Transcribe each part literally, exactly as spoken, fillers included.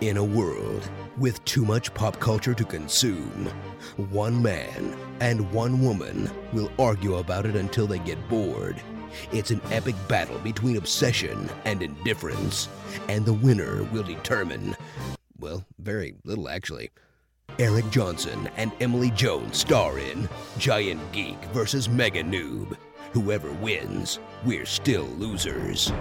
In a world with too much pop culture to consume, one man and one woman will argue about it until they get bored. It's an epic battle between obsession and indifference, and the winner will determine, well, very little actually. Eric Johnson and Emily Jones star in Giant Geek versus. Mega Noob. Whoever wins, we're still losers.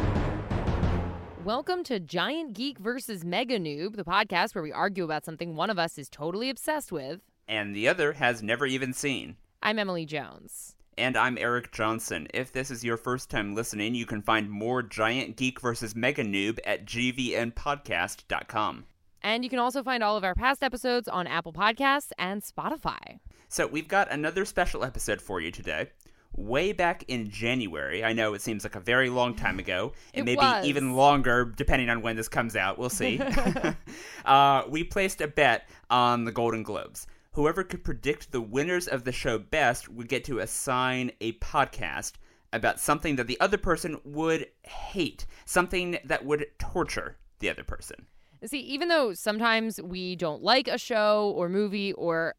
Welcome to Giant Geek versus. Mega Noob, the podcast where we argue about something one of us is totally obsessed with. And the other has never even seen. I'm Emily Jones. And I'm Eric Johnson. If this is your first time listening, you can find more Giant Geek versus. Mega Noob at g v n podcast dot com. And you can also find all of our past episodes on Apple Podcasts and Spotify. So we've got another special episode for you today. Way back in January, I know it seems like a very long time ago, and maybe even longer, depending on when this comes out. We'll see. uh, we placed a bet on the Golden Globes. Whoever could predict the winners of the show best would get to assign a podcast about something that the other person would hate, something that would torture the other person. See, even though sometimes we don't like a show or movie or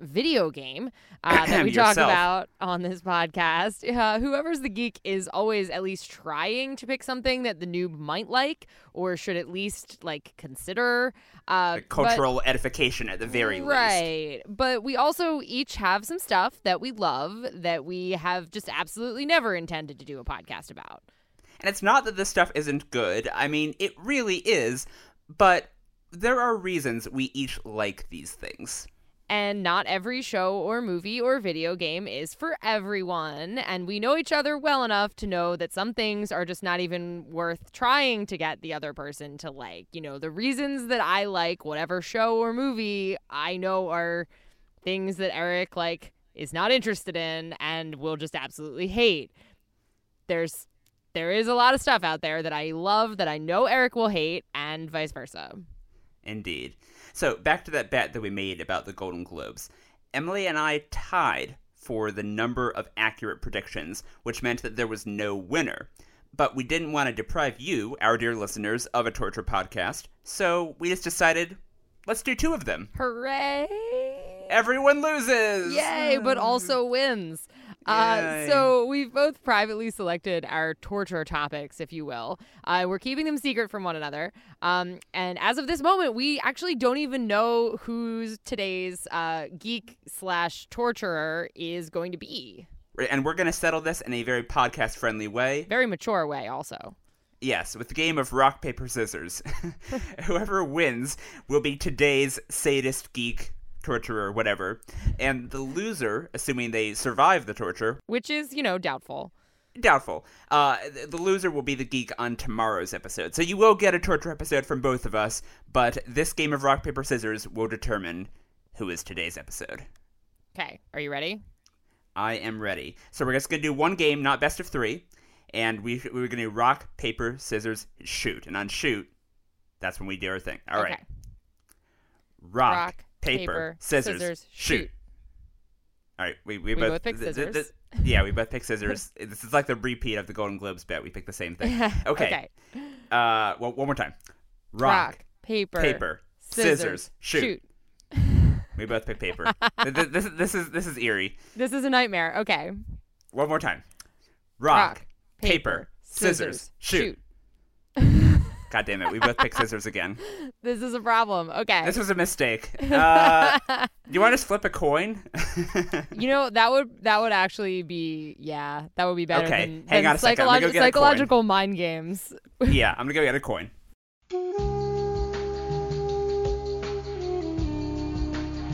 video game uh, that we talk about on this podcast, uh, whoever's the geek is always at least trying to pick something that the noob might like or should at least, like, consider. Uh, cultural but, edification at the very right. least. Right. But we also each have some stuff that we love that we have just absolutely never intended to do a podcast about. And it's not that this stuff isn't good. I mean, it really is. But there are reasons we each like these things. And not every show or movie or video game is for everyone. And we know each other well enough to know that some things are just not even worth trying to get the other person to like. You know, the reasons that I like whatever show or movie I know are things that Eric, like, is not interested in and will just absolutely hate. There's... There is a lot of stuff out there that I love that I know Eric will hate, and vice versa. Indeed. So back to that bet that we made about the Golden Globes. Emily and I tied for the number of accurate predictions, which meant that there was no winner. But we didn't want to deprive you, our dear listeners, of a torture podcast, so we just decided, let's do two of them. Hooray! Everyone loses! Yay, but also wins. Uh, so we've both privately selected our torture topics, if you will. Uh, we're keeping them secret from one another. Um, and as of this moment, we actually don't even know who today's uh, geek slash torturer is going to be. And we're going to settle this in a very podcast-friendly way. Very mature way, also. Yes, with the game of rock, paper, scissors. Whoever wins will be today's sadist geek torturer, whatever, and the loser, assuming they survive the torture, which is, you know, doubtful. Doubtful. Uh, the loser will be the geek on tomorrow's episode. So you will get a torture episode from both of us, but this game of rock, paper, scissors will determine who is today's episode. Okay. Are you ready? I am ready. So we're just going to do one game, not best of three, and we, we're going to rock, paper, scissors, shoot. And on shoot, that's when we do our thing. All okay. right. Rock. rock. Paper, Paper scissors, scissors, shoot. All right, we we, we both, both picked th- scissors. Th- th- yeah, we both picked scissors. This is like the repeat of the Golden Globes bet. We picked the same thing. Okay. okay. Uh, well, one more time. Rock, Rock paper, paper, scissors, scissors shoot. shoot. We both picked paper. this, this, this is this is eerie. This is a nightmare. Okay. One more time. Rock, Rock paper, paper, scissors, scissors shoot. shoot. God damn it, we both picked scissors again. This is a problem. Okay. This was a mistake. Uh, do you want us to flip a coin? You know, that would that would actually be, yeah, that would be better okay. than, Hang than on a psycholog- go psychological mind games. Yeah, I'm going to go get a coin.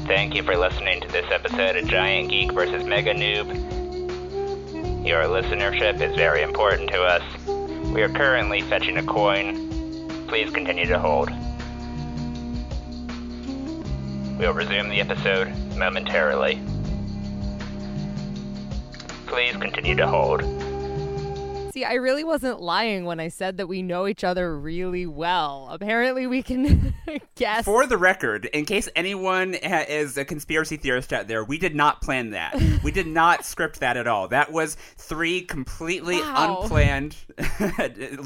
Thank you for listening to this episode of Giant Geek versus. Mega Noob. Your listenership is very important to us. We are currently fetching a coin. Please continue to hold. We'll resume the episode momentarily. Please continue to hold. See, I really wasn't lying when I said that we know each other really well. Apparently we can guess. For the record, in case anyone is a conspiracy theorist out there, we did not plan that. We did not script that at all. That was three completely wow. unplanned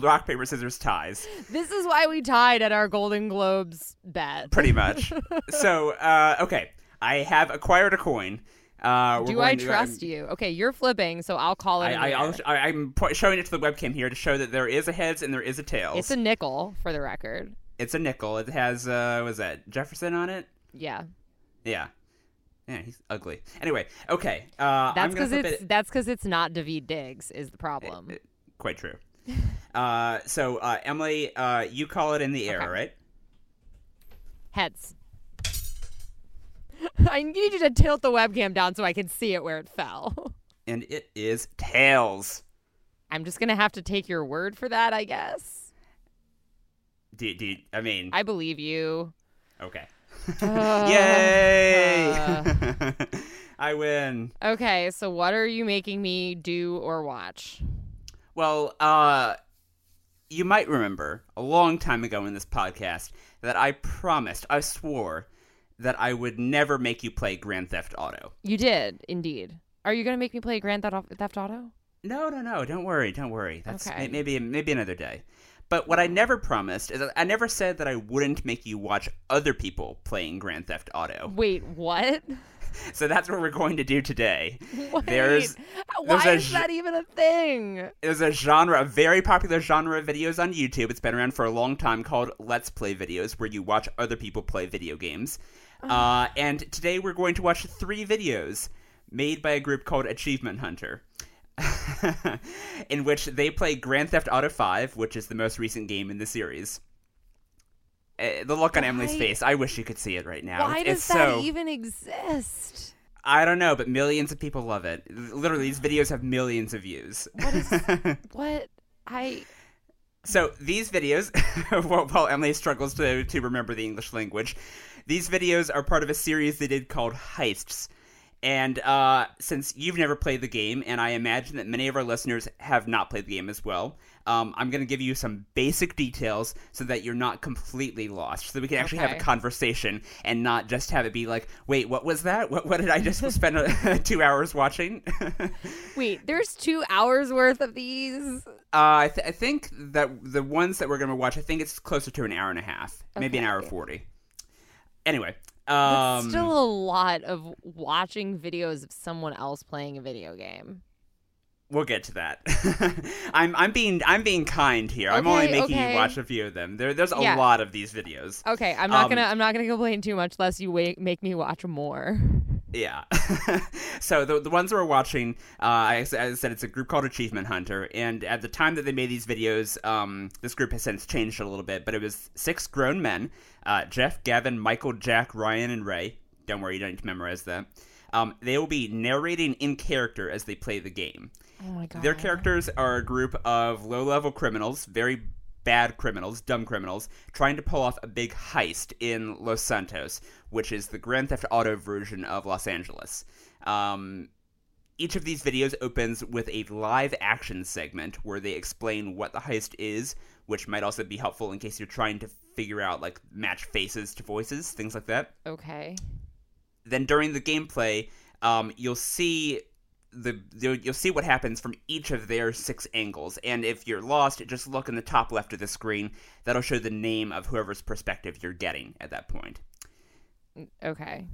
rock, paper, scissors ties. This is why we tied at our Golden Globes bet. Pretty much. So, uh, okay. I have acquired a coin. Uh, Do I trust to, you? Okay, you're flipping, so I'll call it. I, I, I, I'm po- showing it to the webcam here to show that there is a heads and there is a tails. It's a nickel, for the record. It's a nickel. It has, uh, what is that, Jefferson on it? Yeah. Yeah. Yeah, he's ugly. Anyway, okay. Uh, that's because it's, it. that's 'cause it's not Daveed Diggs is the problem. It, it, quite true. uh, so, uh, Emily, uh, you call it in the air, okay. Right? Heads. I need you to tilt the webcam down so I can see it where it fell. And it is tails. I'm just going to have to take your word for that, I guess. Do, do, I mean... I believe you. Okay. Uh, Yay! Uh, I win. Okay, so what are you making me do or watch? Well, uh, you might remember a long time ago in this podcast that I promised, I swore... that I would never make you play Grand Theft Auto. You did, indeed. Are you going to make me play Grand Theft Auto? No, no, no. Don't worry. Don't worry. That's okay. maybe maybe another day. But what I never promised is I never said that I wouldn't make you watch other people playing Grand Theft Auto. Wait, what? So that's what we're going to do today. Wait, there's, why there's is a, that even a thing? There's a genre, a very popular genre of videos on YouTube. It's been around for a long time called Let's Play videos, where you watch other people play video games. Oh. Uh, and today we're going to watch three videos made by a group called Achievement Hunter, in which they play Grand Theft Auto five, which is the most recent game in the series. Uh, the look on why? Emily's face, I wish you could see it right now. Why does it's that so, even exist? I don't know, but millions of people love it. Literally, these videos have millions of views. What is... what? I... So, these videos, while, while Emily struggles to, to remember the English language, these videos are part of a series they did called Heists. And uh, since you've never played the game, and I imagine that many of our listeners have not played the game as well, um, I'm going to give you some basic details so that you're not completely lost, so that we can actually okay. have a conversation and not just have it be like, wait, what was that? What, what did I just spend uh, two hours watching? Wait, there's two hours worth of these? Uh, I, th- I think that the ones that we're going to watch, I think it's closer to an hour and a half, okay. maybe an hour forty. Anyway. Um, That's still a lot of watching videos of someone else playing a video game. We'll get to that. I'm I'm being I'm being kind here. Okay, I'm only making okay. you watch a few of them. There there's a yeah. lot of these videos. Okay, I'm not um, gonna I'm not gonna complain too much, lest you wait, make me watch more. Yeah. So the the ones that we're watching, uh, I, I said it's a group called Achievement Hunter, and at the time that they made these videos, um, this group has since changed a little bit, but it was six grown men, uh, Jeff, Gavin, Michael, Jack, Ryan, and Ray. Don't worry, you don't need to memorize that. Um, they will be narrating in character as they play the game. Oh my God. Their characters are a group of low-level criminals, very bad criminals, dumb criminals, trying to pull off a big heist in Los Santos, which is the Grand Theft Auto version of Los Angeles. Um, each of these videos opens with a live action segment where they explain what the heist is, which might also be helpful in case you're trying to figure out, like, match faces to voices, things like that. Okay. Then during the gameplay, um, you'll see... The, the you'll see what happens from each of their six angles, and if you're lost, just look in the top left of the screen. That'll show the name of whoever's perspective you're getting at that point. Okay.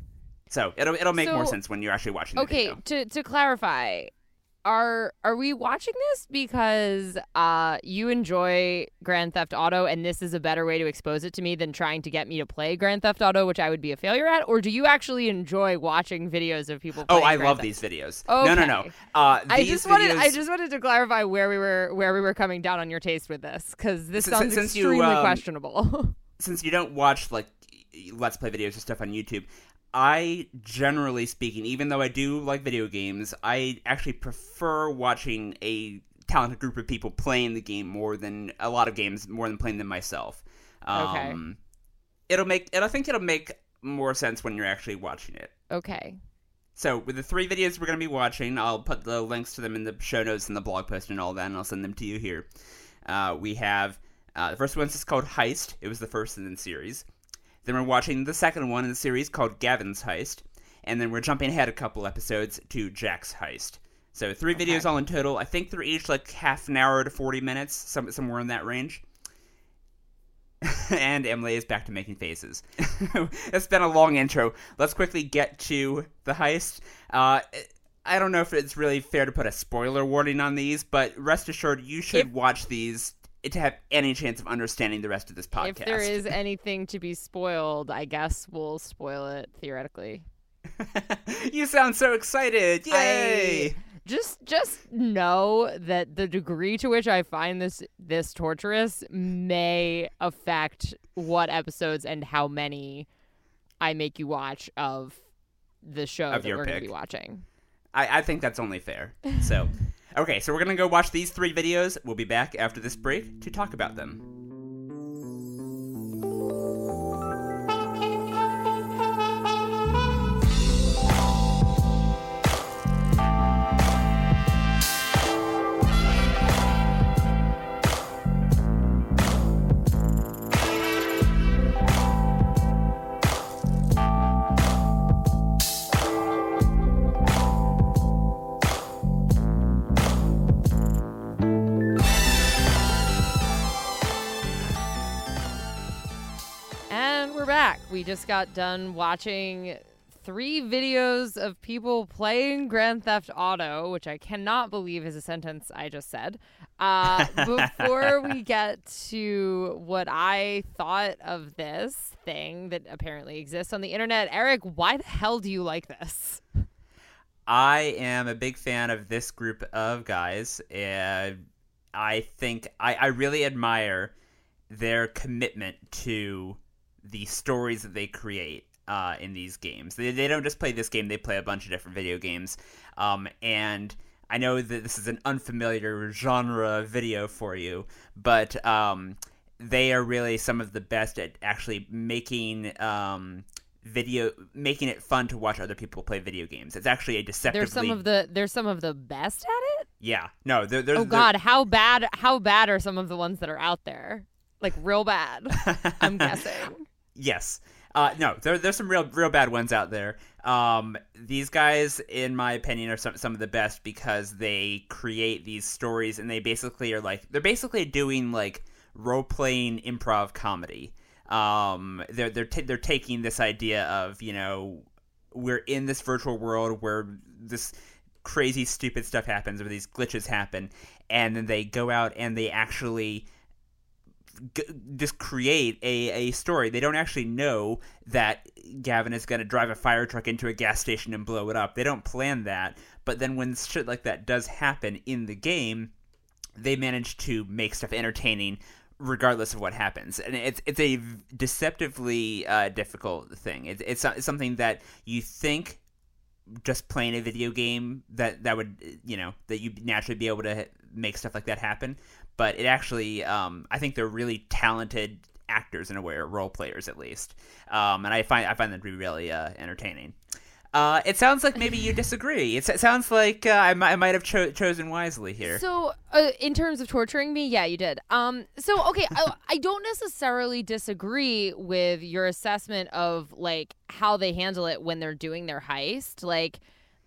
So it'll it'll make so, more sense when you're actually watching the okay, video. Okay, to to clarify, are are we watching this because uh you enjoy Grand Theft Auto and this is a better way to expose it to me than trying to get me to play Grand Theft Auto, which I would be a failure at? Or do you actually enjoy watching videos of people playing? Oh, I Grand love Theft- these videos. Okay. No, no, no. Uh, these I just videos... wanted I just wanted to clarify where we were where we were coming down on your taste with this, because this since, sounds since extremely you, um, questionable. Since you don't watch like Let's Play videos or stuff on YouTube, I, generally speaking, even though I do like video games, I actually prefer watching a talented group of people playing the game more than a lot of games, more than playing them myself. Okay. Um, it'll make, and I think it'll make more sense when you're actually watching it. Okay. So, with the three videos we're going to be watching, I'll put the links to them in the show notes and the blog post and all that, and I'll send them to you here. Uh, we have, uh, the first one's just called Heist. It was the first in the series. Then we're watching the second one in the series called Gavin's Heist. And then we're jumping ahead a couple episodes to Jack's Heist. So, three okay. videos all in total. I think they're each like half an hour to forty minutes, some, somewhere in that range. And Emily is back to making faces. It's been a long intro. Let's quickly get to the heist. Uh, I don't know if it's really fair to put a spoiler warning on these, but rest assured you should if, watch these to have any chance of understanding the rest of this podcast. If there is anything to be spoiled, I guess we'll spoil it theoretically. You sound so excited. Yay! I... Just just know that the degree to which I find this this torturous may affect what episodes and how many I make you watch of the show of that we're going to be watching. I, I think that's only fair. So, okay, so we're going to go watch these three videos. We'll be back after this break to talk about them. We just got done watching three videos of people playing Grand Theft Auto, which I cannot believe is a sentence I just said, uh, before we get to what I thought of this thing that apparently exists on the internet. Eric, why the hell do you like this? I am a big fan of this group of guys. Uh, I think I, I really admire their commitment to the stories that they create uh, in these games. They they don't just play this game, they play a bunch of different video games. Um, and I know that this is an unfamiliar genre video for you, but um, they are really some of the best at actually making um, video, making it fun to watch other people play video games. It's actually a deceptively... They're some of the, they're some of the best at it? Yeah. No, they're... they're oh, God, they're... how bad how bad are some of the ones that are out there? Like, real bad, I'm guessing. Yes. Uh, no, there, there's some real real bad ones out there. Um, these guys, in my opinion, are some, some of the best because they create these stories and they basically are like, they're basically doing like role-playing improv comedy. Um, they're, they're, t- they're taking this idea of, you know, we're in this virtual world where this crazy, stupid stuff happens, where these glitches happen, and then they go out and they actually... G- just create a, a story. They don't actually know that Gavin is going to drive a fire truck into a gas station and blow it up. They don't plan that. But then when shit like that does happen in the game, they manage to make stuff entertaining regardless of what happens. And it's it's a deceptively uh, difficult thing. It, it's, it's something that you think just playing a video game that, that would, you know, that you'd naturally be able to make stuff like that happen. But it actually, um, I think they're really talented actors in a way, or role players at least. Um, and I find I find them to be really uh, entertaining. Uh, it sounds like maybe you disagree. It, it sounds like uh, I, might, I might have cho- chosen wisely here. So uh, in terms of torturing me, yeah, you did. Um, so, okay, I, I don't necessarily disagree with your assessment of, like, how they handle it when they're doing their heist. Like,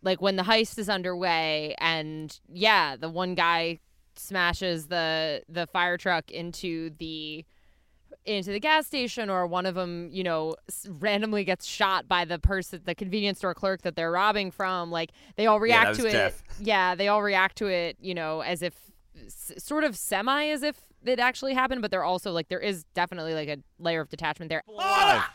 like when the heist is underway and, yeah, the one guy... smashes the the fire truck into the into the gas station, or one of them, you know, randomly gets shot by the person, the convenience store clerk that they're robbing from. Like, they all react yeah, to it. Tough. Yeah, they all react to it, you know, as if s- sort of semi as if it actually happened, but they're also like, there is definitely like a layer of detachment there. Ah!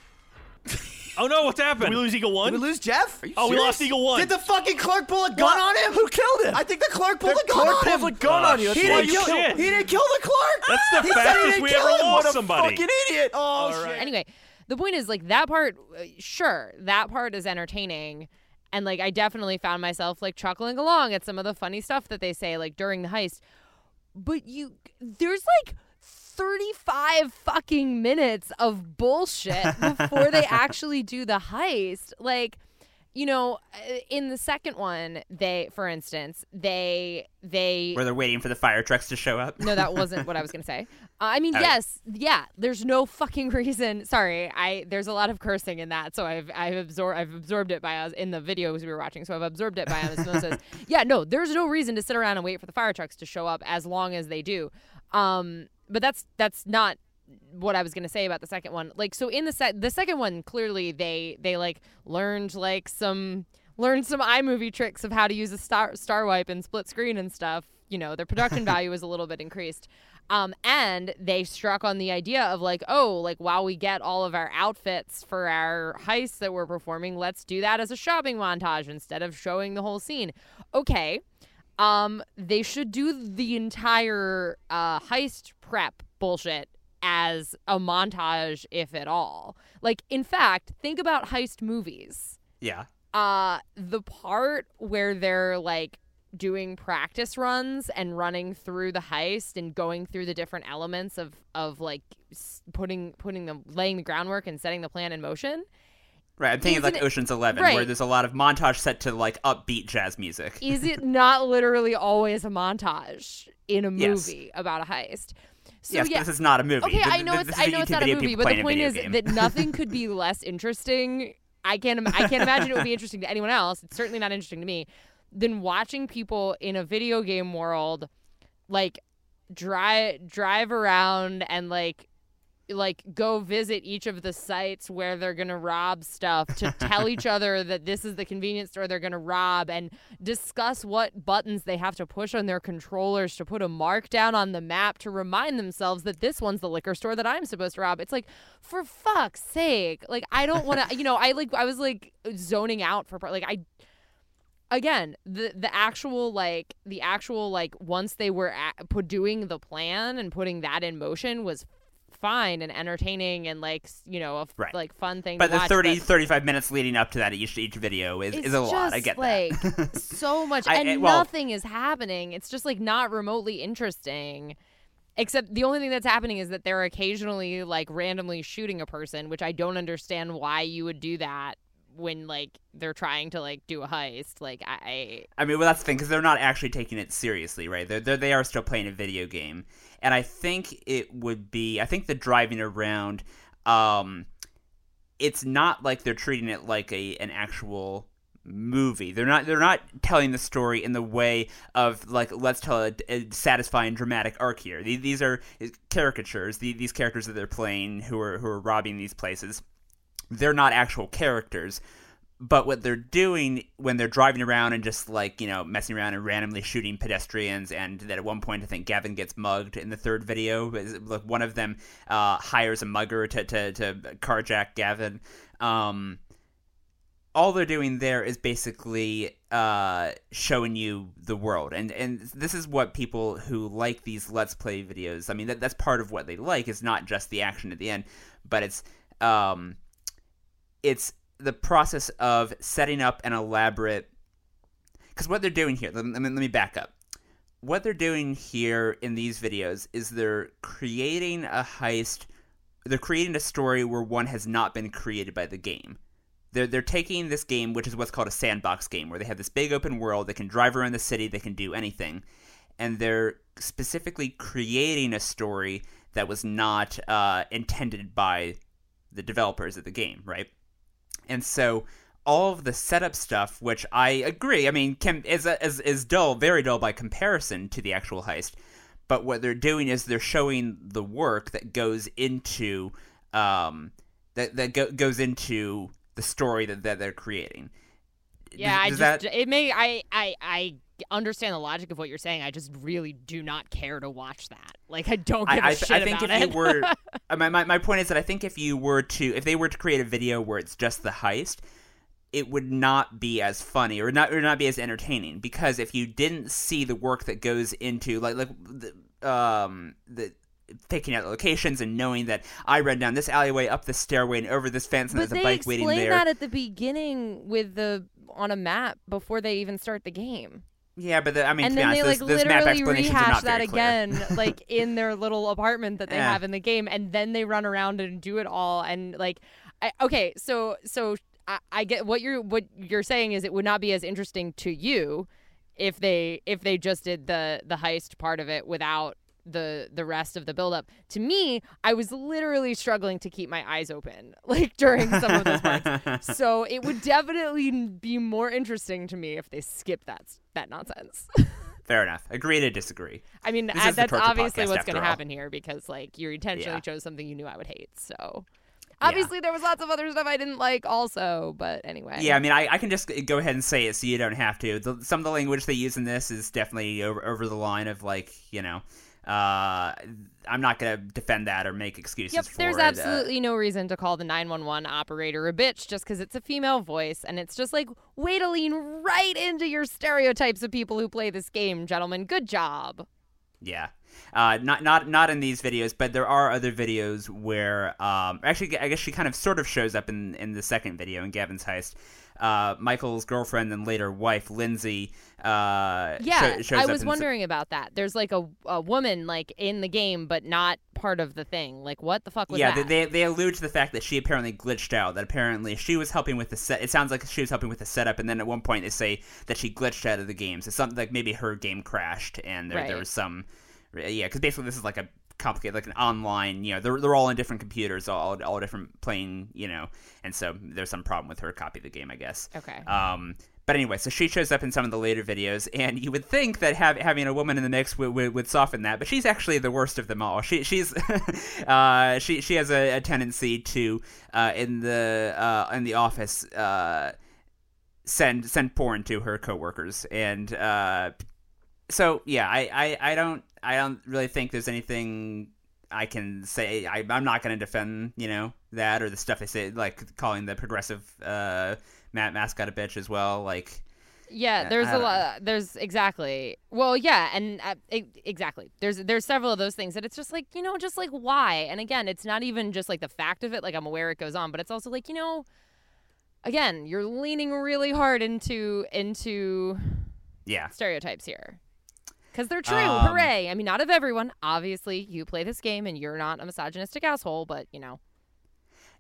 Oh no, what's happened? Did we lose Eagle one? Did we lose Jeff? Are you oh, serious? We lost Eagle one. Did the fucking clerk pull a gun what? on him? Who killed him? I think the clerk pulled the a gun on him. The clerk pulled a gun on you. That's he, why didn't you kill, he didn't kill the clerk. That's the he fastest we ever lost him. somebody. What a fucking idiot. Oh, All shit. Right. Anyway, the point is, like, that part, sure, that part is entertaining. And, like, I definitely found myself, like, chuckling along at some of the funny stuff that they say, like, during the heist. But you, there's, like... thirty-five fucking minutes of bullshit before they actually do the heist. Like, you know, in the second one, they, for instance, they, they... where they're waiting for the fire trucks to show up? No, that wasn't what I was going to say. Uh, I mean, oh. yes, yeah, there's no fucking reason. Sorry, I there's a lot of cursing in that, so I've I've, absor- I've absorbed it by, in the videos we were watching, so I've absorbed it by osmosis. Yeah, no, there's no reason to sit around and wait for the fire trucks to show up as long as they do. Um, but that's that's not... what I was going to say about the second one. Like, so in the set, the second one, clearly they, they like learned like some, learned some iMovie tricks of how to use a star, star wipe and split screen and stuff. You know, their production value was a little bit increased. Um, and they struck on the idea of like, oh, like while we get all of our outfits for our heists that we're performing, let's do that as a shopping montage instead of showing the whole scene. Okay. Um, they should do the entire, uh, heist prep bullshit as a montage, if at all. Like, in fact, think about heist movies. Yeah. Uh, the part where they're, like, doing practice runs and running through the heist and going through the different elements of, of like, putting, putting them, laying the groundwork and setting the plan in motion. Right, I'm thinking like Ocean's Eleven, right, where there's a lot of montage set to, like, upbeat jazz music. Is it not literally always a montage in a movie yes. about a heist? So, yes, yeah. This is not a movie. Okay, the, I know it's I know it's not a movie, but the point is game. that nothing could be less interesting. I can't Im- I can't imagine it would be interesting to anyone else. It's certainly not interesting to me than watching people in a video game world like drive drive around and like like go visit each of the sites where they're going to rob stuff to tell each other that this is the convenience store they're going to rob and discuss what buttons they have to push on their controllers to put a mark down on the map to remind themselves that this one's the liquor store that I'm supposed to rob. It's like, for fuck's sake. Like, I don't want to, you know, I like, I was like zoning out for like, I, again, the, the actual, like, the actual, like, once they were at, put, doing the plan and putting that in motion was fine and entertaining and like, you know, a f- right. like fun thing but to watch. But the thirty, thirty-five minutes leading up to that each each video is, is a lot. I get like, that. It's like so much I, and it, well, nothing is happening. It's just like not remotely interesting. Except the only thing that's happening is that they're occasionally like randomly shooting a person, which I don't understand why you would do that when like they're trying to like do a heist. Like I I mean, well, that's the thing, because they're not actually taking it seriously, right? They're, they're, they are still playing a video game. And I think it would be, I think the driving around, um, it's not like they're treating it like a an actual movie. They're not, they're not telling the story in the way of like, let's tell a, a satisfying dramatic arc here. These, these are caricatures, the, these characters that they're playing who are, who are robbing these places. They're not actual characters. But what they're doing when they're driving around and just, like, you know, messing around and randomly shooting pedestrians, and that at one point I think Gavin gets mugged in the third video. Like, one of them uh, hires a mugger to, to, to carjack Gavin. Um, all they're doing there is basically uh, showing you the world. And, and this is what people who like these Let's Play videos, I mean, that that's part of what they like. It's not just the action at the end, but it's um, it's... the process of setting up an elaborate, because what they're doing here, let me, let me back up. What they're doing here in these videos is they're creating a heist. They're creating a story where one has not been created by the game. They're, they're taking this game, which is what's called a sandbox game, where they have this big open world. They can drive around the city. They can do anything. And they're specifically creating a story that was not uh, intended by the developers of the game, right? And so all of the setup stuff, which I agree, I mean, can, is, is is dull, very dull by comparison to the actual heist. But what they're doing is they're showing the work that goes into um that that go, goes into the story that, that they're creating. Yeah, Does I just that... it may I, I I understand the logic of what you're saying. I just really do not care to watch that. Like, I don't give I, a I, shit I think about if it. You were, my, my my point is that I think if you were to if they were to create a video where it's just the heist, it would not be as funny or not or not be as entertaining, because if you didn't see the work that goes into like like the, um the picking out locations and knowing that I ran down this alleyway, up this stairway, and over this fence, and but there's a bike waiting there. But they explain that at the beginning with the on a map before they even start the game. Yeah, but the, I mean, and to then be honest, they like this, literally this map rehash that again, like in their little apartment that they yeah. have in the game, and then they run around and do it all, and like, I, okay, so so I, I get what you're what you're saying is it would not be as interesting to you if they if they just did the the heist part of it without the the rest of the buildup. To me, I was literally struggling to keep my eyes open like during some of those parts. So it would definitely be more interesting to me if they skipped that that nonsense. Fair enough. Agree to disagree. I mean, I, that's obviously what's going to happen here because like you intentionally yeah. chose something you knew I would hate. So obviously yeah. there was lots of other stuff I didn't like also, but anyway. Yeah, I mean, I, I can just go ahead and say it so you don't have to. The, some of the language they use in this is definitely over, over the line of like, you know, uh, I'm not going to defend that or make excuses yep, for it. There's absolutely uh, no reason to call the nine one one operator a bitch just because it's a female voice, and it's just like, way to lean right into your stereotypes of people who play this game, gentlemen. Good job. Yeah. Uh, not not not in these videos, but there are other videos where um, actually I guess she kind of sort of shows up in, in the second video in Gavin's heist. Uh, Michael's girlfriend and later wife, Lindsay, uh, yeah, sh- shows up. I was wondering so- about that. There's like a, a woman like in the game, but not part of the thing. Like, what the fuck was yeah, that? Yeah, they, they allude to the fact that she apparently glitched out, that apparently she was helping with the set. It sounds like she was helping with the setup. And then at one point they say that she glitched out of the game. So something like maybe her game crashed and there, right. there was some, yeah, because basically this is like a complicated, like an online, you know, they're they're all on different computers, all all different playing, you know, and so there's some problem with her copy of the game, I guess. Okay. Um, but anyway, so she shows up in some of the later videos, and you would think that have, having a woman in the mix would, would, would soften that, but she's actually the worst of them all. She she's uh she she has a, a tendency to uh in the uh in the office uh send send porn to her coworkers, and uh so yeah, I I, I don't. I don't really think there's anything I can say. I, I'm not going to defend, you know, that or the stuff they say, like calling the progressive uh, mascot a bitch as well. Like, yeah, there's a lot. There's exactly. Well, yeah, and uh, exactly. There's there's several of those things that it's just like, you know, just like why. And again, it's not even just like the fact of it. Like I'm aware it goes on, but it's also like, you know, again, you're leaning really hard into into yeah stereotypes here. Because they're true. Um, Hooray. I mean, not of everyone. Obviously, you play this game and you're not a misogynistic asshole, but, you know.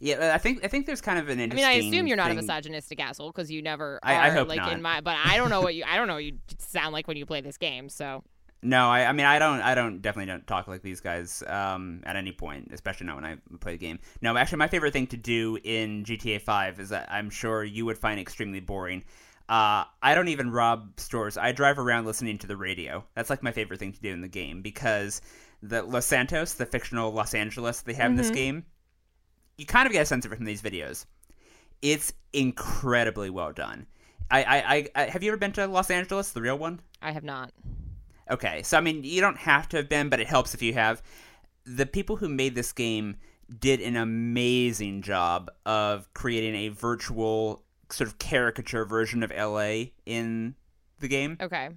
Yeah, I think I think there's kind of an interesting I mean, I assume you're not thing. a misogynistic asshole because you never are. I, I hope like, not. In my, but I don't know what you I don't know what you sound like when you play this game, so. No, I, I mean, I don't, I don't, definitely don't talk like these guys um, at any point, especially not when I play the game. No, actually, my favorite thing to do in G T A five is that I'm sure you would find extremely boring. Uh, I don't even rob stores. I drive around listening to the radio. That's like my favorite thing to do in the game because the Los Santos, the fictional Los Angeles they have mm-hmm. in this game, you kind of get a sense of it from these videos. It's incredibly well done. I, I, I, I have you ever been to Los Angeles, the real one? I have not. Okay, so I mean, you don't have to have been, but it helps if you have. The people who made this game did an amazing job of creating a virtual sort of caricature version of L A in the game. Okay.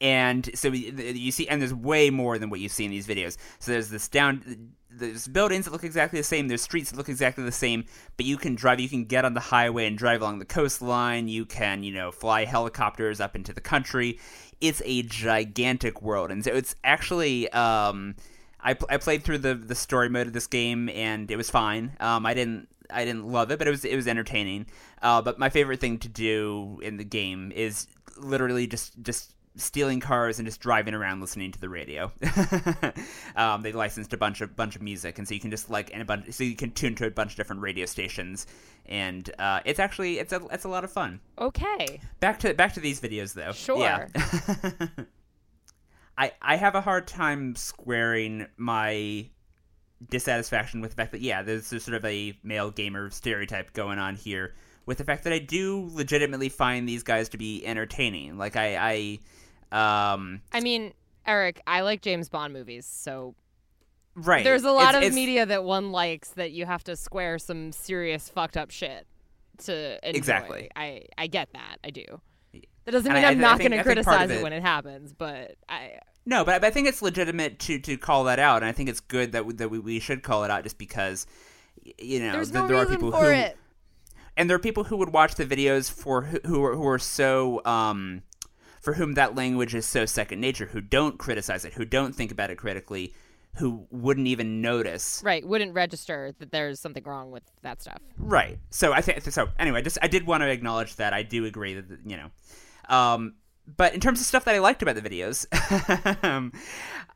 And so you see, and there's way more than what you see in these videos. So there's this down, there's buildings that look exactly the same, there's streets that look exactly the same, but you can drive, you can get on the highway and drive along the coastline, you can, you know, fly helicopters up into the country. It's a gigantic world. And so it's actually, um, I, I played through the, the story mode of this game and it was fine. Um, I didn't, I didn't love it, but it was it was entertaining. Uh, but my favorite thing to do in the game is literally just, just stealing cars and just driving around listening to the radio. um, they licensed a bunch of bunch of music, and so you can just like and a bunch, so you can tune to a bunch of different radio stations, and uh, it's actually it's a it's a lot of fun. Okay. Back to back to these videos though. Sure. Yeah. I I have a hard time squaring my dissatisfaction with the fact that yeah there's, there's sort of a male gamer stereotype going on here with the fact that I do legitimately find these guys to be entertaining. Like I I um I mean, Eric, I like James Bond movies, so right there's a lot it's, of it's, media that one likes that you have to square some serious fucked up shit to enjoy. Exactly. I I get that. I do. That doesn't mean I, I'm I, not I think, gonna I criticize it when it happens, but I No, but I think it's legitimate to, to call that out, and I think it's good that we, that we, we should call it out just because, you know, th- no there are people for who, it. and there are people who would watch the videos for who, who are who are so um, for whom that language is so second nature, who don't criticize it, who don't think about it critically, who wouldn't even notice. Right, wouldn't register that there's something wrong with that stuff. Right. So I think so. Anyway, just I did want to acknowledge that. I do agree that, you know. Um, but in terms of stuff that I liked about the videos,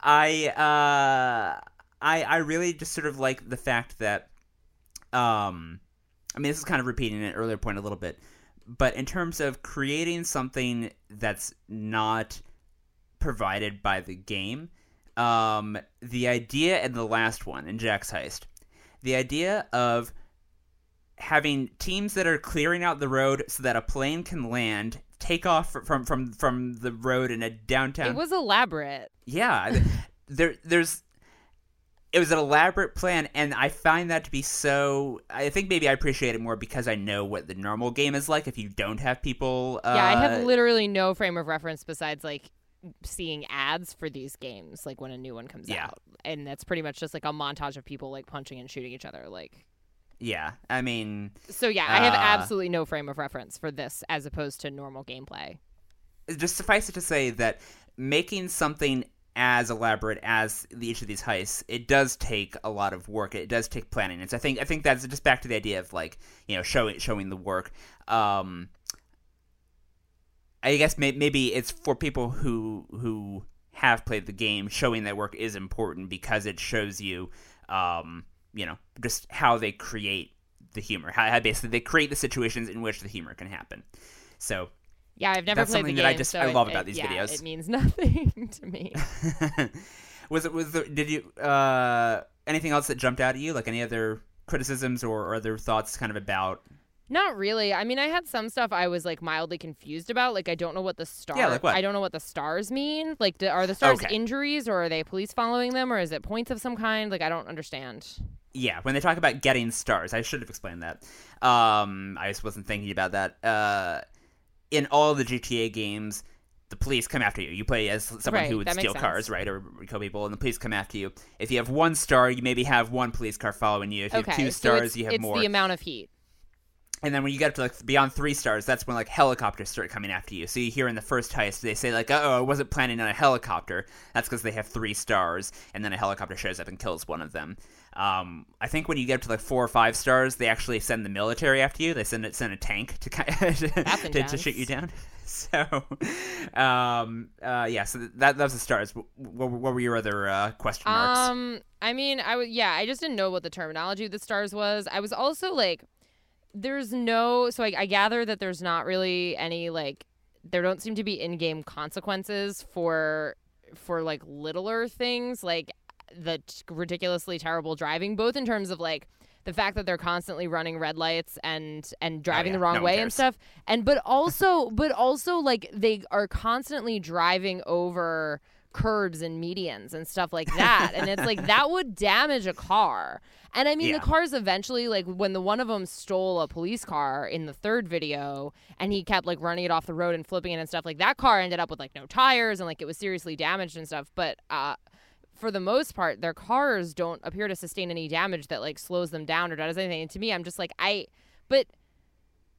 I uh, I I really just sort of like the fact that, um, I mean, this is kind of repeating an earlier point a little bit, but in terms of creating something that's not provided by the game, um, the idea in the last one, in Jack's Heist, the idea of having teams that are clearing out the road so that a plane can land, take off from from, from the road in a downtown... It was elaborate. Yeah. there, there's... It was an elaborate plan, and I find that to be so... I think maybe I appreciate it more because I know what the normal game is like if you don't have people... Uh, yeah, I have literally no frame of reference besides, like, seeing ads for these games, like, when a new one comes yeah. out. And that's pretty much just, like, a montage of people, like, punching and shooting each other, like... Yeah, I mean... So, yeah, I have uh, absolutely no frame of reference for this as opposed to normal gameplay. Just suffice it to say that making something as elaborate as each of these heists, it does take a lot of work. It does take planning. It's I think I think that's just back to the idea of, like, you know, showing showing the work. Um, I guess may, maybe it's for people who who have played the game. Showing that work is important because it shows you, um, you know, just how they create the humor. How, how basically they create the situations in which the humor can happen. So. Yeah, I've never That's played the game. That's something that I just so I love it, about these yeah, videos. It means nothing to me. was it was there, did you uh, anything else that jumped out at you? Like any other criticisms or, or other thoughts, kind of about? Not really. I mean, I had some stuff I was like mildly confused about. Like I don't know what the stars. Yeah, like what? I don't know what the stars mean. Like, do, are the stars okay. injuries, or are they police following them, or is it points of some kind? Like I don't understand. Yeah, when they talk about getting stars, I should have explained that. Um, I just wasn't thinking about that. Uh. In all the G T A games, the police come after you. You play as someone right, who would steal cars, right, or kill people, and the police come after you. If you have one star, you maybe have one police car following you. If you okay, have two stars, so you have it's more. It's the amount of heat. And then when you get up to like beyond three stars, that's when like helicopters start coming after you. So you hear in the first heist, they say like, oh, I wasn't planning on a helicopter. That's because they have three stars, and then a helicopter shows up and kills one of them. Um, I think when you get up to like four or five stars, they actually send the military after you. They send it, send a tank to to, to shoot you down. So, um, uh, yeah. So that that was the stars. What, what were your other uh, question marks? Um, I mean, I w- yeah, I just didn't know what the terminology of the stars was. I was also like, there's no. So I, I gather that there's not really any like. There don't seem to be in-game consequences for for like littler things like. The t- ridiculously terrible driving, both in terms of like the fact that they're constantly running red lights and and driving oh, yeah. the wrong no way and stuff, and but also but also like they are constantly driving over curbs and medians and stuff like that, and it's like that would damage a car. And I mean yeah. the cars eventually, like when the one of them stole a police car in the third video and he kept like running it off the road and flipping it and stuff, like that car ended up with like no tires and like it was seriously damaged and stuff, but uh for the most part, their cars don't appear to sustain any damage that, like, slows them down or does anything. And to me, I'm just like, I... But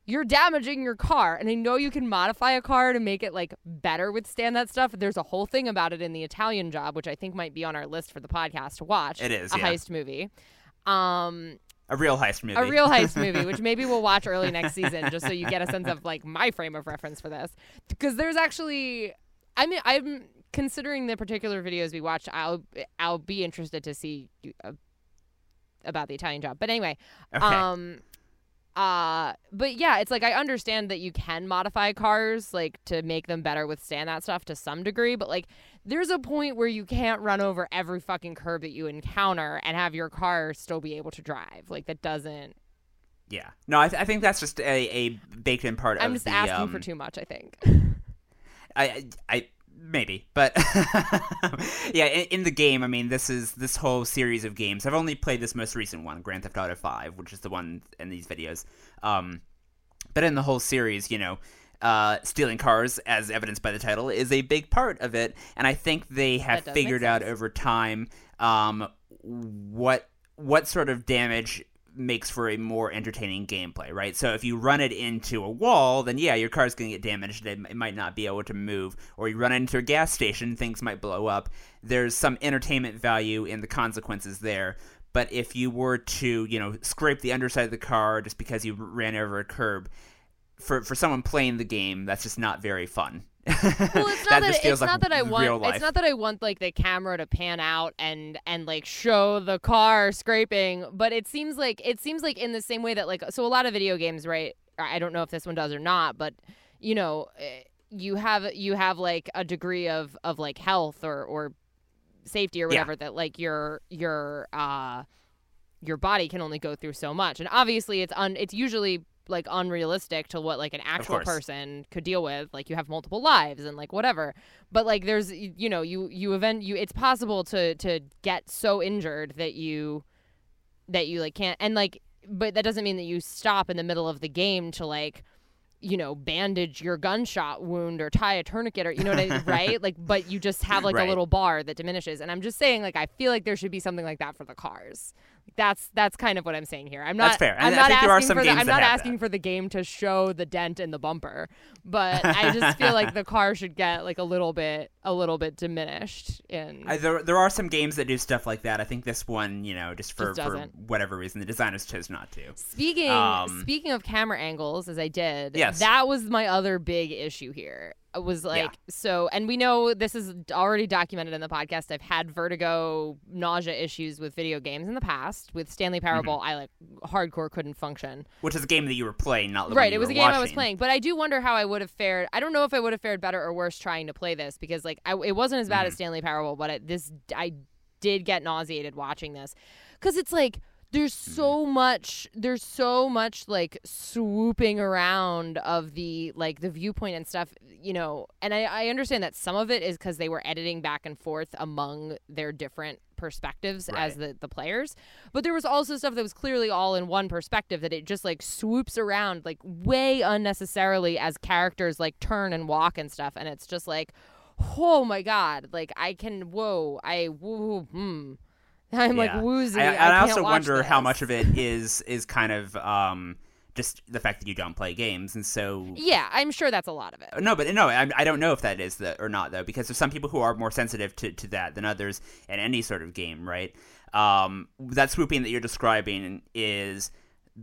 you're damaging your car. And I know you can modify a car to make it, like, better withstand that stuff. There's a whole thing about it in The Italian Job, which I think might be on our list for the podcast to watch. It is, A yeah. heist movie. Um... A real heist movie. A real heist movie, which maybe we'll watch early next season, just so you get a sense of, like, my frame of reference for this. Because there's actually... I mean, I'm... Considering the particular videos we watched, I'll I'll be interested to see uh, about The Italian Job. But anyway, okay. um, uh, but yeah, it's like I understand that you can modify cars like to make them better withstand that stuff to some degree. But like, there's a point where you can't run over every fucking curb that you encounter and have your car still be able to drive. Like that doesn't. Yeah. No, I th- I think that's just a, a baked in part. I'm of I'm just the, asking um... for too much. I think. I I. I... Maybe, but yeah, in, in the game, I mean, this is this whole series of games. I've only played this most recent one, Grand Theft Auto five, which is the one in these videos. Um, but in the whole series, you know, uh, stealing cars, as evidenced by the title, is a big part of it. And I think they have figured out over time um, what what sort of damage makes for a more entertaining gameplay, right? So if you run it into a wall, then yeah, your car's going to get damaged. It might not be able to move. Or you run into a gas station, things might blow up. There's some entertainment value in the consequences there. But if you were to, you know, scrape the underside of the car just because you ran over a curb, for for someone playing the game, that's just not very fun. Well, it's not that, that it's like not that I want. It's not that I want like the camera to pan out and and like show the car scraping, but it seems like it seems like in the same way that like so a lot of video games, right? I don't know if this one does or not, but you know, you have you have like a degree of of like health or or. safety or whatever, yeah. that like your your uh your body can only go through so much, and obviously it's un it's usually like unrealistic to what like an actual person could deal with. Like you have multiple lives and like whatever, but like there's you know you you event you it's possible to to get so injured that you that you like can't, and like but that doesn't mean that you stop in the middle of the game to like you know, bandage your gunshot wound or tie a tourniquet or, you know what I mean, right? Like, but you just have like right. a little bar that diminishes. And I'm just saying, like, I feel like there should be something like that for the cars. That's that's kind of what I'm saying here. I'm not. That's fair. I'm I not think there are some games the, I'm not asking that. for the game to show the dent in the bumper, but I just feel like the car should get like a little bit, a little bit diminished. In I, there, there are some games that do stuff like that. I think this one, you know, just for, just for whatever reason, the designers chose not to. Speaking um, speaking of camera angles, as I did, yes. that was my other big issue here. It was like yeah. so, and we know this is already documented in the podcast. I've had vertigo, nausea issues with video games in the past. With Stanley Parable, mm-hmm. I like hardcore couldn't function. Which is a game that you were playing, not the right. One it was a game watching. I was playing, but I do wonder how I would have fared. I don't know if I would have fared better or worse trying to play this because like I, it wasn't as bad mm-hmm. as Stanley Parable, but it, this I did get nauseated watching this because it's like. There's so much, there's so much like swooping around of the like the viewpoint and stuff, you know, and I, I understand that some of it is because they were editing back and forth among their different perspectives right. as the, the players. But there was also stuff that was clearly all in one perspective that it just like swoops around like way unnecessarily as characters like turn and walk and stuff. And it's just like, oh, my God, like I can, whoa, I, whoa, hmm. I'm yeah. like woozy. I, I, I can't also wonder this. how much of it is is kind of um, just the fact that you don't play games, and so yeah, I'm sure that's a lot of it. No, but no, I, I don't know if that is the, or not though, because there's some people who are more sensitive to, to that than others in any sort of game, right? Um, that swooping that you're describing is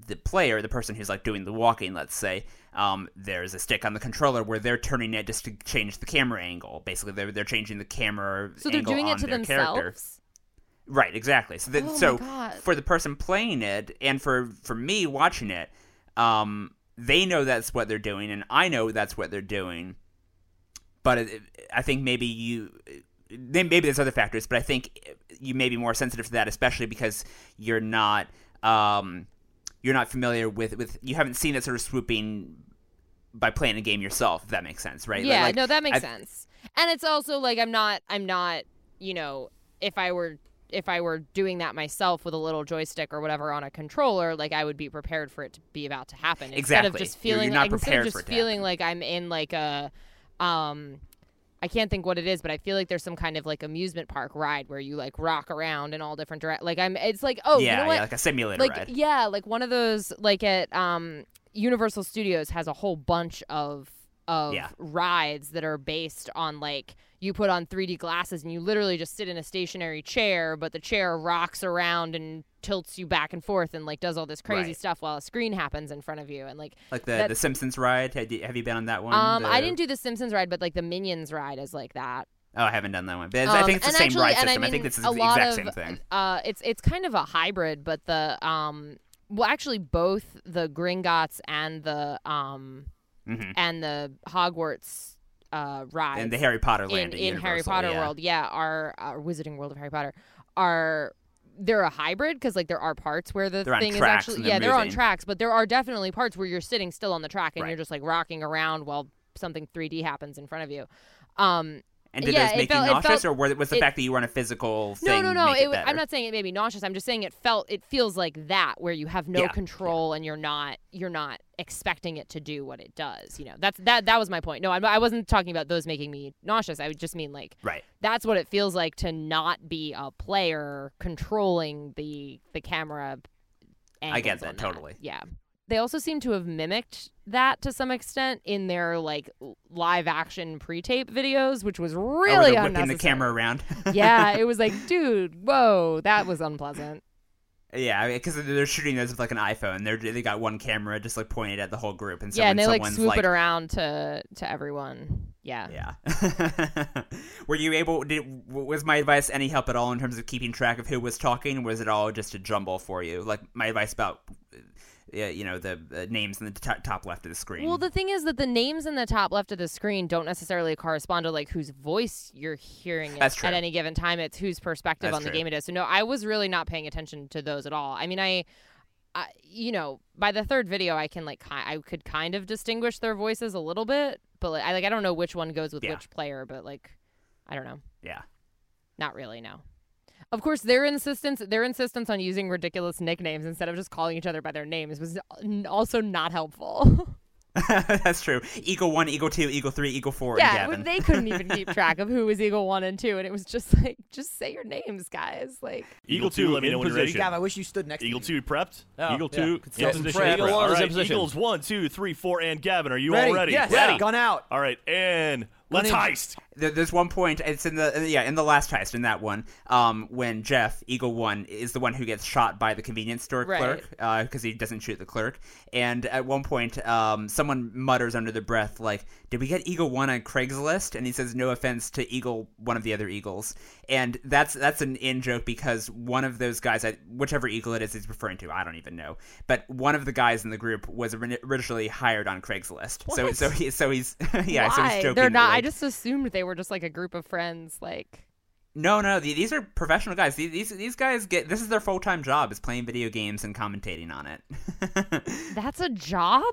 the player, the person who's like doing the walking, let's say. Um, there's a stick on the controller where they're turning it just to change the camera angle. Basically, they're they're changing the camera. So angle they're doing on it to themselves. Character. Right, exactly. So, the, oh so for the person playing it, and for, for me watching it, um, they know that's what they're doing, and I know that's what they're doing. But it, I think maybe you, maybe there's other factors, but I think you may be more sensitive to that, especially because you're not, um, you're not familiar with, with you haven't seen that sort of swooping by playing a game yourself. If that makes sense, right? Yeah, like, no, that makes I've, sense. And it's also like I'm not, I'm not, you know, if I were. if I were doing that myself with a little joystick or whatever on a controller, like I would be prepared for it to be about to happen. Exactly. Instead of just feeling, like, instead of just feeling like I'm in like a, um, I can't think what it is, but I feel like there's some kind of like amusement park ride where you like rock around in all different directions. Like I'm, it's like, oh, yeah, you know what? Yeah, like a simulator like, ride. Yeah. Like one of those, like at, um, Universal Studios has a whole bunch of, of yeah. rides that are based on like, you put on three D glasses and you literally just sit in a stationary chair, but the chair rocks around and tilts you back and forth and like does all this crazy right. stuff while a screen happens in front of you. And like like the, the Simpsons ride, have you been on that one? Um, the... I didn't do the Simpsons ride, but like the Minions ride is like that. Oh, I haven't done that one. But um, I think it's the same actually, ride system. I, mean, I think this is the exact of, same thing. Uh, it's it's kind of a hybrid, but the um, well, actually both the Gringotts and the um, mm-hmm. and the Hogwarts. Uh, rides and the Harry Potter land in, in Harry Potter yeah. world, yeah, our, our Wizarding World of Harry Potter are they're a hybrid because like there are parts where the they're thing is actually yeah they're, they're on tracks, but there are definitely parts where you're sitting still on the track and right. you're just like rocking around while something three D happens in front of you. Um, and did yeah, those make you nauseous, felt, or was the it, fact that you were on a physical thing? No, no, no. It it, I'm not saying it made me nauseous. I'm just saying it felt it feels like that where you have no yeah. control yeah. and you're not you're not. expecting it to do what it does, you know. That's that. That was my point. No, I, I wasn't talking about those making me nauseous. I would just mean like, right. That's what it feels like to not be a player controlling the the camera angles. I get that, totally. That. Yeah. They also seem to have mimicked that to some extent in their like live action pre-tape videos, which was really oh, unnecessary. Whipping the camera around. Yeah, it was like, dude, whoa, that was unpleasant. Yeah, because they're shooting those with like an iPhone. They're they got one camera just like pointed at the whole group, and so yeah, when and they like swoop like, it around to to everyone. Yeah, yeah. Were you able? Did was my advice any help at all in terms of keeping track of who was talking? Was it all just a jumble for you? Like my advice about. Yeah, you know, the uh, names in the t- top left of the screen. Well, the thing is that the names in the top left of the screen don't necessarily correspond to, like, whose voice you're hearing at any given time. It's whose perspective That's on true. the game it is. So, no, I was really not paying attention to those at all. I mean, I, I you know, by the third video, I can, like, ki- I could kind of distinguish their voices a little bit. But, like, I, like, I don't know which one goes with yeah. which player, but, like, I don't know. Yeah. Not really, no. Of course, their insistence their insistence on using ridiculous nicknames instead of just calling each other by their names was also not helpful. That's true. Eagle one, Eagle two, Eagle three, Eagle four, yeah, and Gavin. Yeah, they couldn't even keep track of who was Eagle one and two, and it was just like, just say your names, guys. Like Eagle two, let me know when you're ready. Gavin, I wish you stood next Eagle to me. Eagle two prepped. Oh, Eagle yeah. two, consistent position. Eagle one, all right, Eagles one, two, three, four, and Gavin, are you ready. all ready? Yes, ready. Yeah. Gone out. All right, and... Let's in, heist. There's one point. It's in the yeah in the last heist in that one. Um, when Jeff Eagle One is the one who gets shot by the convenience store right. clerk because uh, he doesn't shoot the clerk. And at one point, um, someone mutters under their breath like, "Did we get Eagle One on Craigslist?" And he says, "No offense to Eagle One of the other Eagles." And that's that's an in joke because one of those guys, whichever Eagle it is, he's referring to. I don't even know. But one of the guys in the group was originally hired on Craigslist. What? So so he, so he's yeah Why? so he's joking. They're not. I just assumed they were just like a group of friends. Like, no, no, these are professional guys. These these, these guys get this is their full time job is playing video games and commentating on it. That's a job.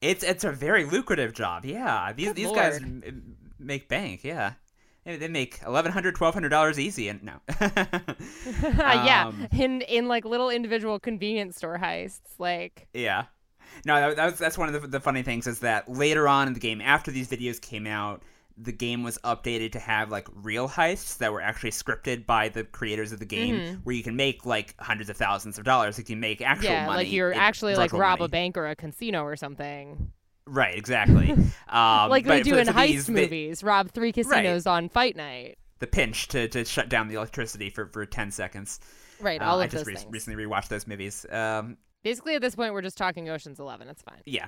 It's it's a very lucrative job. Yeah, these Good these Lord. guys m- make bank. Yeah, they make eleven hundred, twelve hundred dollars easy. And no, um, yeah, in in like little individual convenience store heists. Like, yeah. No, that was, that's one of the, the funny things is that later on in the game, after these videos came out, the game was updated to have, like, real heists that were actually scripted by the creators of the game mm-hmm. where you can make, like, hundreds of thousands of dollars. Like, you can make actual yeah, money. Yeah, like, you're actually, like, rob money. a bank or a casino or something. Right, exactly. um, like they do for, in so heist these, movies, they, rob three casinos right. on fight night. The pinch to, to shut down the electricity for, for ten seconds. Right, all uh, of I just those re- things. recently rewatched those movies. Um Basically, at this point, we're just talking Ocean's Eleven. It's fine. Yeah.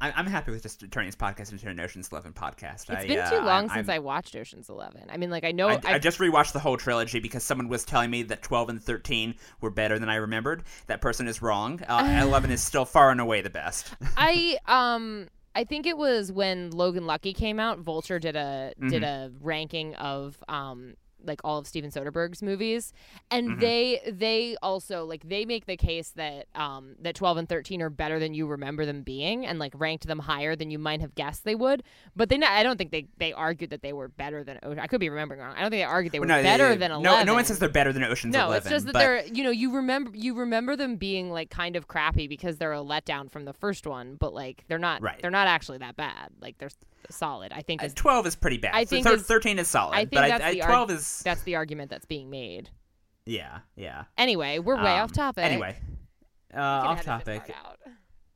I- I'm happy with just turning this podcast into an Ocean's Eleven podcast. It's I, been too uh, long I'm, since I'm... I watched Ocean's Eleven. I mean, like, I know... I, I just rewatched the whole trilogy because someone was telling me that twelve and thirteen were better than I remembered. That person is wrong. Uh, eleven is still far and away the best. I, um... I think it was when Logan Lucky came out, Vulture did a, mm-hmm. did a ranking of, um... like all of Steven Soderbergh's movies, and mm-hmm. they they also like they make the case that um that twelve and thirteen are better than you remember them being, and like ranked them higher than you might have guessed they would. But they I don't think they they argued that they were better than Ocean. I could be remembering wrong. I don't think they argued they were no, better they, than no, eleven. No, no one says they're better than Ocean's no, Eleven. No, it's just that but... they're you know you remember you remember them being like kind of crappy because they're a letdown from the first one, but like they're not right. they're not actually that bad. Like they're solid. I think uh, twelve is pretty bad. I think so thirteen is solid. I think but that's I, I, the twelve arg- is. That's the argument that's being made. Yeah, yeah. Anyway, we're way um, off topic. Anyway, uh, off topic.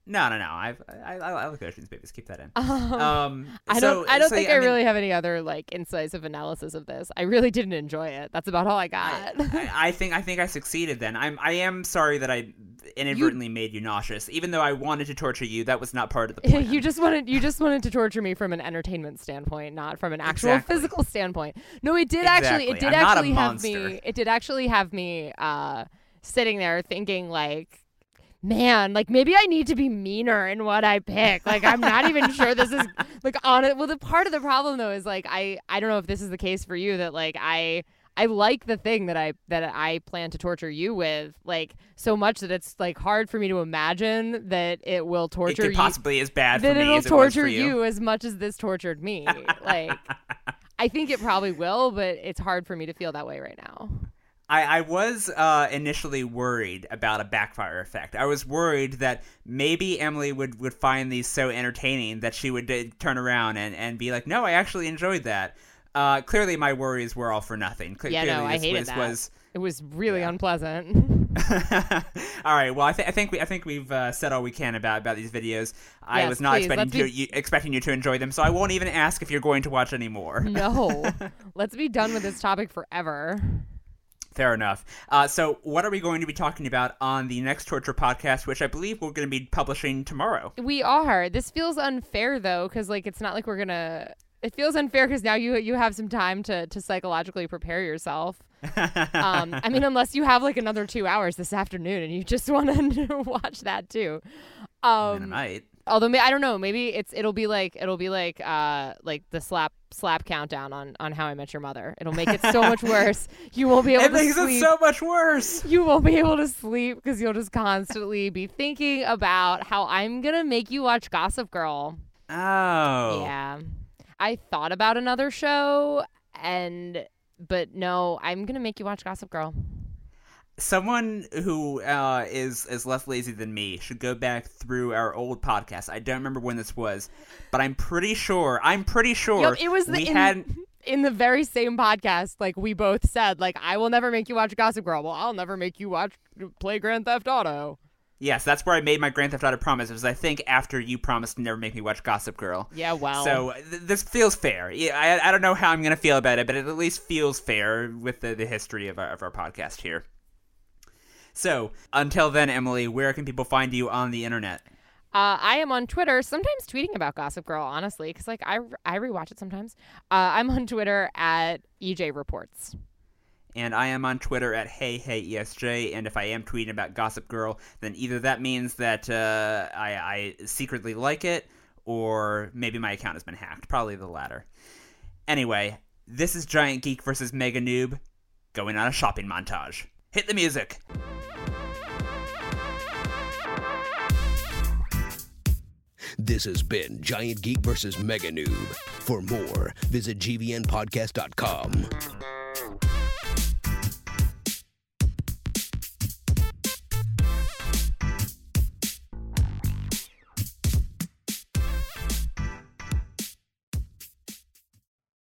No, no, no. I've, I I I like Ocean's Babies. Keep that in. Um, um I so, don't I don't so, think yeah, I, I mean, really have any other like incisive analysis of this. I really didn't enjoy it. That's about all I got. I, I think I think I succeeded. Then I'm I am sorry that I inadvertently you, made you nauseous. Even though I wanted to torture you, that was not part of the plan. you just wanted you just wanted to torture me from an entertainment standpoint, not from an actual exactly. physical standpoint. No, it did exactly. actually. It did I'm actually have monster. me. It did actually have me uh, sitting there thinking like. Man, like maybe I need to be meaner in what I pick. Like I'm not even sure this is like on it. Well, the part of the problem though is like I, I don't know if this is the case for you that like I I like the thing that I that I plan to torture you with like so much that it's like hard for me to imagine that it will torture you. It could possibly you, as bad for that me it'll as it torture was for you. you as much as this tortured me. Like I think it probably will, but it's hard for me to feel that way right now. I, I was uh, initially worried about a backfire effect. I was worried that maybe Emily would, would find these so entertaining that she would d- turn around and, and be like, no, I actually enjoyed that. Uh, clearly, my worries were all for nothing. Cle- yeah, no, I hated that. Clearly, this was It was really yeah. unpleasant. All right. Well, I, th- I think we I think we've uh, said all we can about, about these videos. I yes, was not please, expecting you, be... you expecting you to enjoy them, so I won't even ask if you're going to watch any more. No. Let's be done with this topic forever. Fair enough. Uh, so what are we going to be talking about on the next Torture podcast, which I believe we're going to be publishing tomorrow? We are. This feels unfair, though, because like it's not like we're going to – it feels unfair because now you you have some time to, to psychologically prepare yourself. um, I mean, unless you have like another two hours this afternoon and you just want to watch that, too. Um, I mean, I might. Although I don't know, maybe it's it'll be like it'll be like uh like the slap slap countdown on, on How I Met Your Mother. It'll make it so much worse. You won't be able it to sleep. It makes it so much worse. You won't be able to sleep because you'll just constantly be thinking about how I'm gonna make you watch Gossip Girl. Oh. Yeah. I thought about another show and but no, I'm gonna make you watch Gossip Girl. Someone who uh, is, is less lazy than me should go back through our old podcast. I don't remember when this was, but I'm pretty sure. I'm pretty sure yep, it was the, we in, had in the very same podcast. Like we both said, like I will never make you watch Gossip Girl. Well, I'll never make you watch play Grand Theft Auto. Yes, that's where I made my Grand Theft Auto promise. It was, I think, after you promised to never make me watch Gossip Girl. Yeah, well. So th- this feels fair. Yeah, I I don't know how I'm gonna feel about it, but it at least feels fair with the, the history of our, of our podcast here. So, until then, Emily, where can people find you on the internet? Uh, I am on Twitter, sometimes tweeting about Gossip Girl, honestly, because like I, I rewatch it sometimes. Uh, I'm on Twitter at E J Reports. And I am on Twitter at HeyHeyESJ, and if I am tweeting about Gossip Girl, then either that means that uh, I, I secretly like it, or maybe my account has been hacked. Probably the latter. Anyway, this is Giant Geek versus. Mega Noob, going on a shopping montage. Hit the music. This has been Giant Geek versus. Mega Noob. For more, visit G V N podcast dot com.